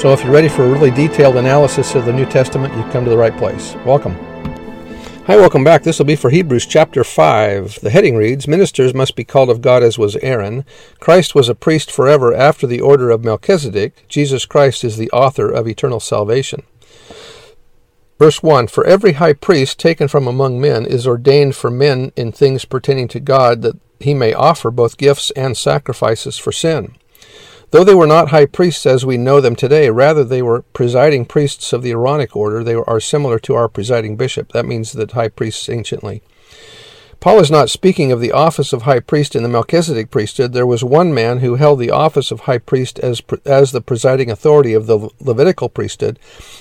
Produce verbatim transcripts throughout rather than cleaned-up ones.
So if you're ready for a really detailed analysis of the New Testament, you've come to the right place. Welcome. Hi, welcome back. This will be for Hebrews chapter five. The heading reads, Ministers must be called of God as was Aaron. Christ was a priest forever after the order of Melchizedek. Jesus Christ is the author of eternal salvation. Verse one, For every high priest taken from among men is ordained for men in things pertaining to God, that he may offer both gifts and sacrifices for sin. Though they were not high priests as we know them today, rather they were presiding priests of the Aaronic order. They are similar to our presiding bishop. That means the high priests anciently. Paul is not speaking of the office of high priest in the Melchizedek priesthood. There was one man who held the office of high priest as, as the presiding authority of the Levitical priesthood.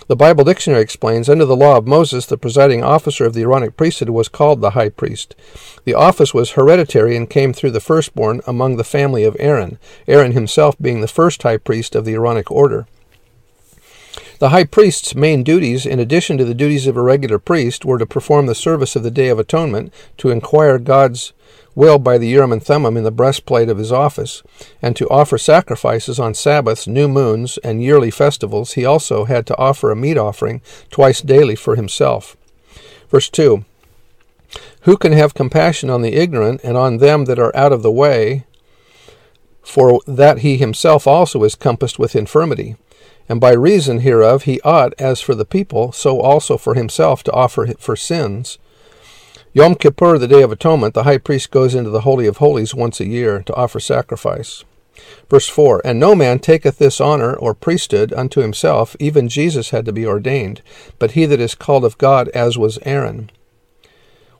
The Bible dictionary explains, under the law of Moses, the presiding officer of the Aaronic priesthood was called the high priest. The office was hereditary and came through the firstborn among the family of Aaron, Aaron himself being the first high priest of the Aaronic order. The high priest's main duties, in addition to the duties of a regular priest, were to perform the service of the Day of Atonement, to inquire God's will by the Urim and Thummim in the breastplate of his office, and to offer sacrifices on Sabbaths, new moons, and yearly festivals. He also had to offer a meat offering twice daily for himself. Verse two, Who can have compassion on the ignorant and on them that are out of the way, for that he himself also is compassed with infirmity? And by reason hereof he ought, as for the people, so also for himself, to offer for sins. Yom Kippur, the Day of Atonement, the high priest goes into the Holy of Holies once a year to offer sacrifice. Verse four, And no man taketh this honor or priesthood unto himself, even Jesus had to be ordained, but he that is called of God as was Aaron.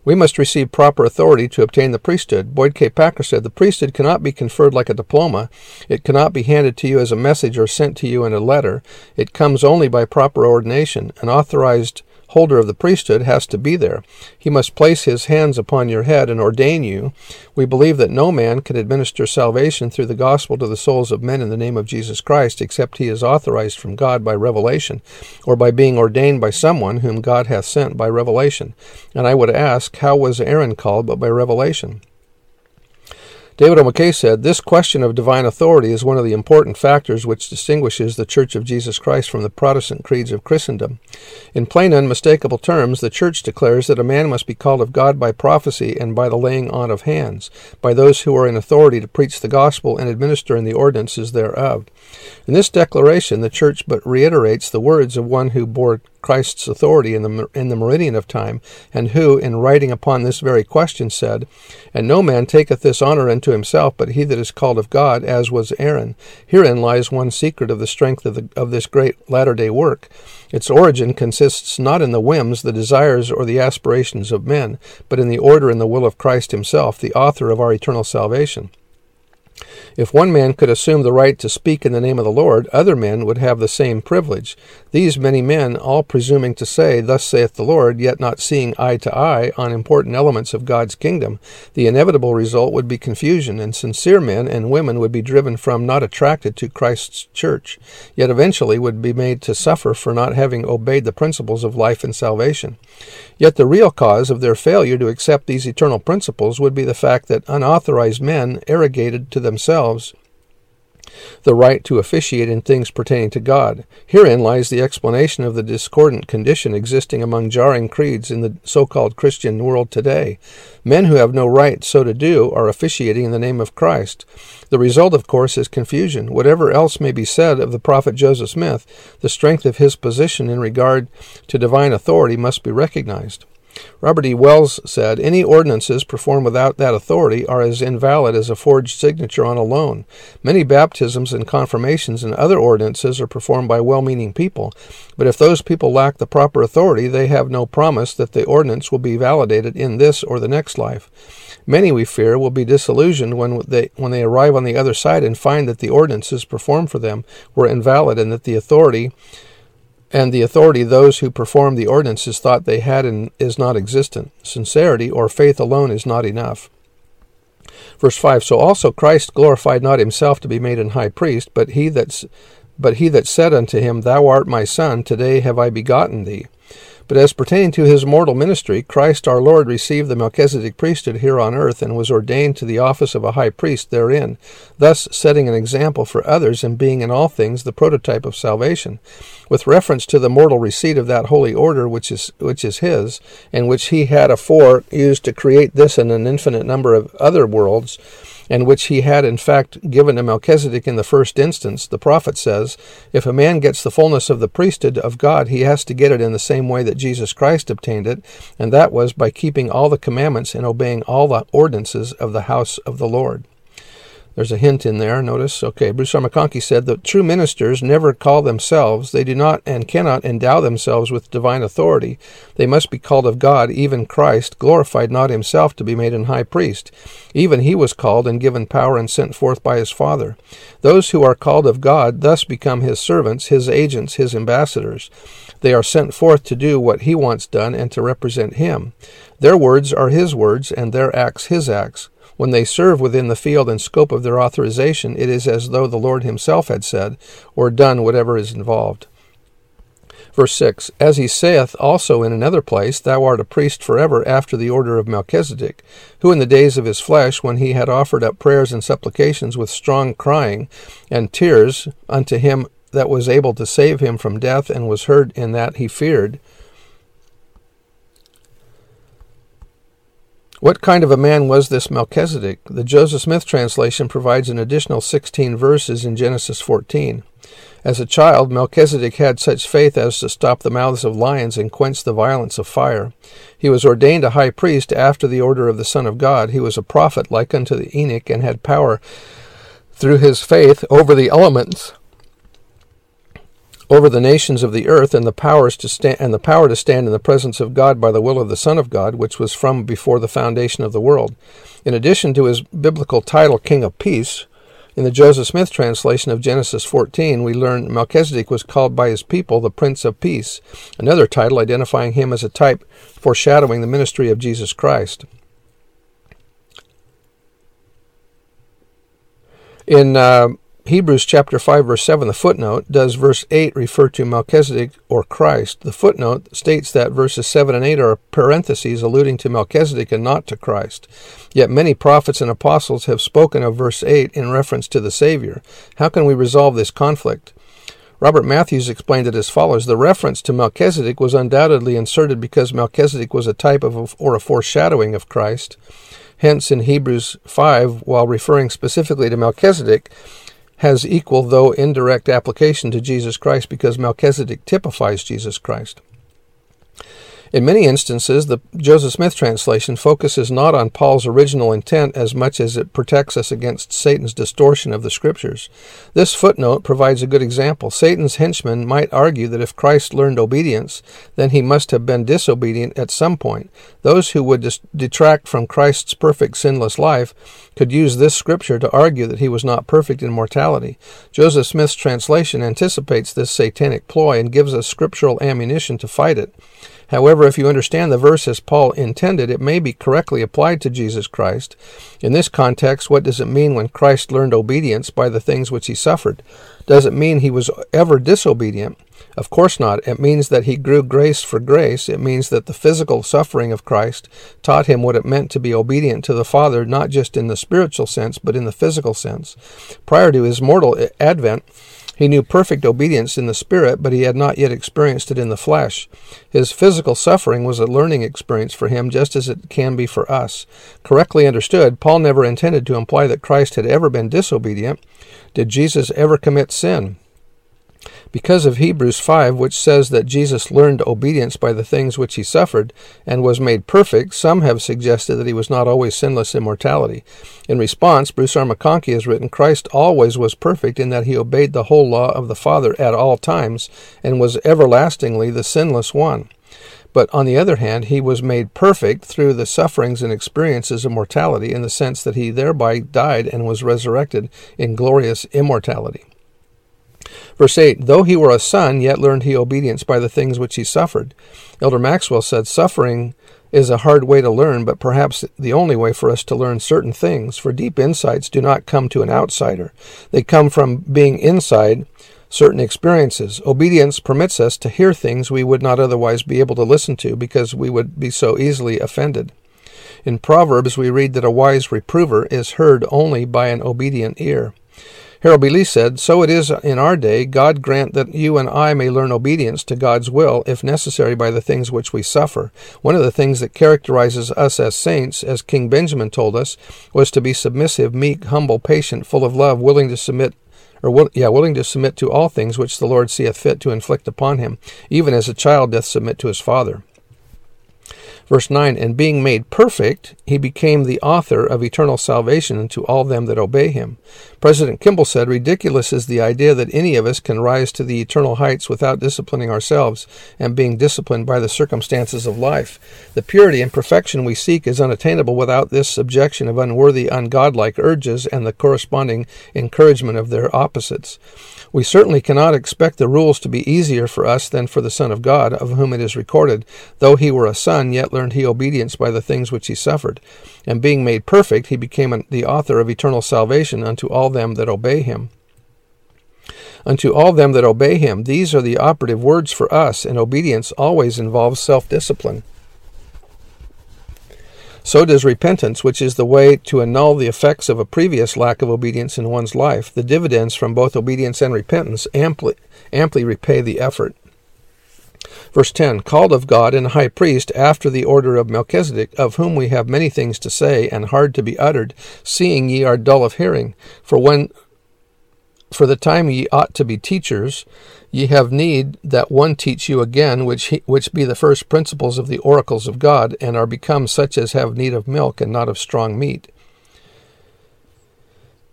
We must receive proper authority to obtain the priesthood. Boyd K. Packer said, The priesthood cannot be conferred like a diploma. It cannot be handed to you as a message or sent to you in a letter. It comes only by proper ordination. An authorized holder of the priesthood has to be there. He must place his hands upon your head and ordain you. We believe that no man can administer salvation through the gospel to the souls of men in the name of Jesus Christ, except he is authorized from God by revelation, or by being ordained by someone whom God hath sent by revelation. And I would ask, how was Aaron called but by revelation? David O. McKay said, This question of divine authority is one of the important factors which distinguishes the Church of Jesus Christ from the Protestant creeds of Christendom. In plain, unmistakable terms, the Church declares that a man must be called of God by prophecy and by the laying on of hands, by those who are in authority to preach the gospel and administer in the ordinances thereof. In this declaration, the Church but reiterates the words of one who bore Christ's authority in the in the meridian of time, and who, in writing upon this very question, said, And no man taketh this honor unto himself, but he that is called of God, as was Aaron. Herein lies one secret of the strength of, the, of this great latter-day work. Its origin consists not in the whims, the desires, or the aspirations of men, but in the order and the will of Christ himself, the author of our eternal salvation. If one man could assume the right to speak in the name of the Lord, other men would have the same privilege. These many men, all presuming to say, Thus saith the Lord, yet not seeing eye to eye on important elements of God's kingdom, the inevitable result would be confusion, and sincere men and women would be driven from, not attracted to, Christ's church, yet eventually would be made to suffer for not having obeyed the principles of life and salvation. Yet the real cause of their failure to accept these eternal principles would be the fact that unauthorized men arrogated to themselves the right to officiate in things pertaining to God. Herein lies the explanation of the discordant condition existing among jarring creeds in the so-called Christian world today. Men who have no right so to do are officiating in the name of Christ. The result, of course, is confusion. Whatever else may be said of the prophet Joseph Smith, the strength of his position in regard to divine authority must be recognized. Robert E. Wells said, Any ordinances performed without that authority are as invalid as a forged signature on a loan. Many baptisms and confirmations and other ordinances are performed by well-meaning people, but if those people lack the proper authority, they have no promise that the ordinance will be validated in this or the next life. Many, we fear, will be disillusioned when they, when they arrive on the other side and find that the ordinances performed for them were invalid and that the authority and the authority those who performed the ordinances thought they had and is not existent. Sincerity or faith alone is not enough. Verse five, so also Christ glorified not himself to be made an high priest, but he that, but he that said unto him, Thou art my Son, today have I begotten thee. But as pertaining to his mortal ministry, Christ our Lord received the Melchizedek priesthood here on earth and was ordained to the office of a high priest therein, thus setting an example for others and being in all things the prototype of salvation, with reference to the mortal receipt of that holy order which is which is his, and which he had afore used to create this and an infinite number of other worlds, and which he had in fact given to Melchizedek in the first instance. The prophet says, if a man gets the fullness of the priesthood of God, he has to get it in the same way that Jesus Christ obtained it, and that was by keeping all the commandments and obeying all the ordinances of the house of the Lord. There's a hint in there, notice. Okay, Bruce R. McConkie said, the true ministers never call themselves. They do not and cannot endow themselves with divine authority. They must be called of God, even Christ, glorified not himself to be made an high priest. Even he was called and given power and sent forth by his Father. Those who are called of God thus become his servants, his agents, his ambassadors. They are sent forth to do what he wants done and to represent him. Their words are his words, and their acts his acts. When they serve within the field and scope of their authorization, it is as though the Lord himself had said or done whatever is involved. Verse six, as he saith also in another place, Thou art a priest forever after the order of Melchizedek, who in the days of his flesh, when he had offered up prayers and supplications with strong crying and tears unto him that was able to save him from death, and was heard in that he feared, what kind of a man was this Melchizedek? The Joseph Smith Translation provides an additional sixteen verses in Genesis fourteen. As a child, Melchizedek had such faith as to stop the mouths of lions and quench the violence of fire. He was ordained a high priest after the order of the Son of God. He was a prophet like unto the Enoch, and had power through his faith over the elements, over the nations of the earth, and the powers to stand and the power to stand in the presence of God by the will of the Son of God, which was from before the foundation of the world. In addition to his biblical title, King of Peace, in the Joseph Smith translation of Genesis fourteen, we learn Melchizedek was called by his people the Prince of Peace, another title identifying him as a type foreshadowing the ministry of Jesus Christ. In uh, Hebrews chapter five, verse seven, the footnote, does verse eight refer to Melchizedek or Christ? The footnote states that verses seven and eight are parentheses alluding to Melchizedek and not to Christ. Yet many prophets and apostles have spoken of verse eight in reference to the Savior. How can we resolve this conflict? Robert Matthews explained it as follows. The reference to Melchizedek was undoubtedly inserted because Melchizedek was a type of or a foreshadowing of Christ. Hence, in Hebrews five, while referring specifically to Melchizedek, has equal, though indirect, application to Jesus Christ because Melchizedek typifies Jesus Christ. In many instances, the Joseph Smith translation focuses not on Paul's original intent as much as it protects us against Satan's distortion of the Scriptures. This footnote provides a good example. Satan's henchmen might argue that if Christ learned obedience, then he must have been disobedient at some point. Those who would dis- detract from Christ's perfect sinless life could use this Scripture to argue that he was not perfect in mortality. Joseph Smith's translation anticipates this satanic ploy and gives us scriptural ammunition to fight it. However, if you understand the verse as Paul intended, it may be correctly applied to Jesus Christ. In this context, what does it mean when Christ learned obedience by the things which he suffered? Does it mean he was ever disobedient? Of course not. It means that he grew grace for grace. It means that the physical suffering of Christ taught him what it meant to be obedient to the Father, not just in the spiritual sense, but in the physical sense. Prior to his mortal advent, he knew perfect obedience in the Spirit, but he had not yet experienced it in the flesh. His physical suffering was a learning experience for him, just as it can be for us. Correctly understood, Paul never intended to imply that Christ had ever been disobedient. Did Jesus ever commit sin? Because of Hebrews five, which says that Jesus learned obedience by the things which he suffered and was made perfect, some have suggested that he was not always sinless in mortality. In response, Bruce R. McConkie has written, Christ always was perfect in that he obeyed the whole law of the Father at all times and was everlastingly the sinless one. But on the other hand, he was made perfect through the sufferings and experiences of mortality in the sense that he thereby died and was resurrected in glorious immortality. Verse eight, though he were a son, yet learned he obedience by the things which he suffered. Elder Maxwell said, suffering is a hard way to learn, but perhaps the only way for us to learn certain things, for deep insights do not come to an outsider. They come from being inside certain experiences. Obedience permits us to hear things we would not otherwise be able to listen to because we would be so easily offended. In Proverbs, we read that a wise reprover is heard only by an obedient ear. Harold B. Lee said, so it is in our day, God grant that you and I may learn obedience to God's will, if necessary, by the things which we suffer. One of the things that characterizes us as saints, as King Benjamin told us, was to be submissive, meek, humble, patient, full of love, willing to submit or will, yeah, willing to submit to all things which the Lord seeth fit to inflict upon him, even as a child doth submit to his father. Verse nine, and being made perfect, he became the author of eternal salvation unto all them that obey him. President Kimball said, ridiculous is the idea that any of us can rise to the eternal heights without disciplining ourselves and being disciplined by the circumstances of life. The purity and perfection we seek is unattainable without this subjection of unworthy, ungodlike urges and the corresponding encouragement of their opposites. We certainly cannot expect the rules to be easier for us than for the Son of God, of whom it is recorded, though he were a son, yet learned he obedience by the things which he suffered. And being made perfect, he became the author of eternal salvation unto all them that obey him. Unto all them that obey him, these are the operative words for us, and obedience always involves self-discipline. So does repentance, which is the way to annul the effects of a previous lack of obedience in one's life. The dividends from both obedience and repentance amply, amply repay the effort. Verse ten, called of God and high priest after the order of Melchizedek, of whom we have many things to say and hard to be uttered, seeing ye are dull of hearing. For when, for the time ye ought to be teachers, ye have need that one teach you again, which he, which be the first principles of the oracles of God, and are become such as have need of milk and not of strong meat.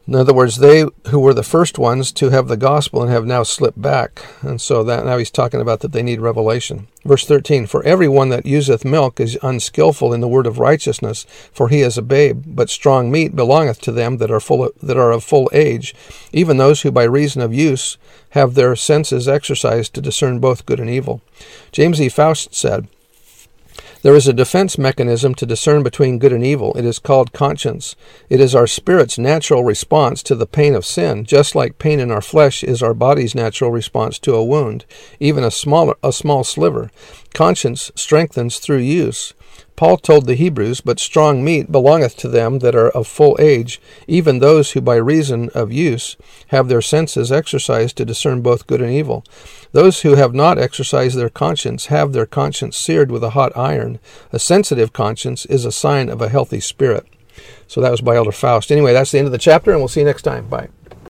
In other words, they who were the first ones to have the gospel and have now slipped back. And so that now he's talking about that they need revelation. Verse thirteen, for every one that useth milk is unskillful in the word of righteousness, for he is a babe. But strong meat belongeth to them that are full of, that are of full age, even those who by reason of use have their senses exercised to discern both good and evil. James E. Faust said, there is a defense mechanism to discern between good and evil. It is called conscience. It is our spirit's natural response to the pain of sin, just like pain in our flesh is our body's natural response to a wound, even a smaller, a small sliver. Conscience strengthens through use. Paul told the Hebrews, but strong meat belongeth to them that are of full age, even those who by reason of use have their senses exercised to discern both good and evil. Those who have not exercised their conscience have their conscience seared with a hot iron. A sensitive conscience is a sign of a healthy spirit. So that was by Elder Faust. Anyway, that's the end of the chapter, and we'll see you next time. Bye.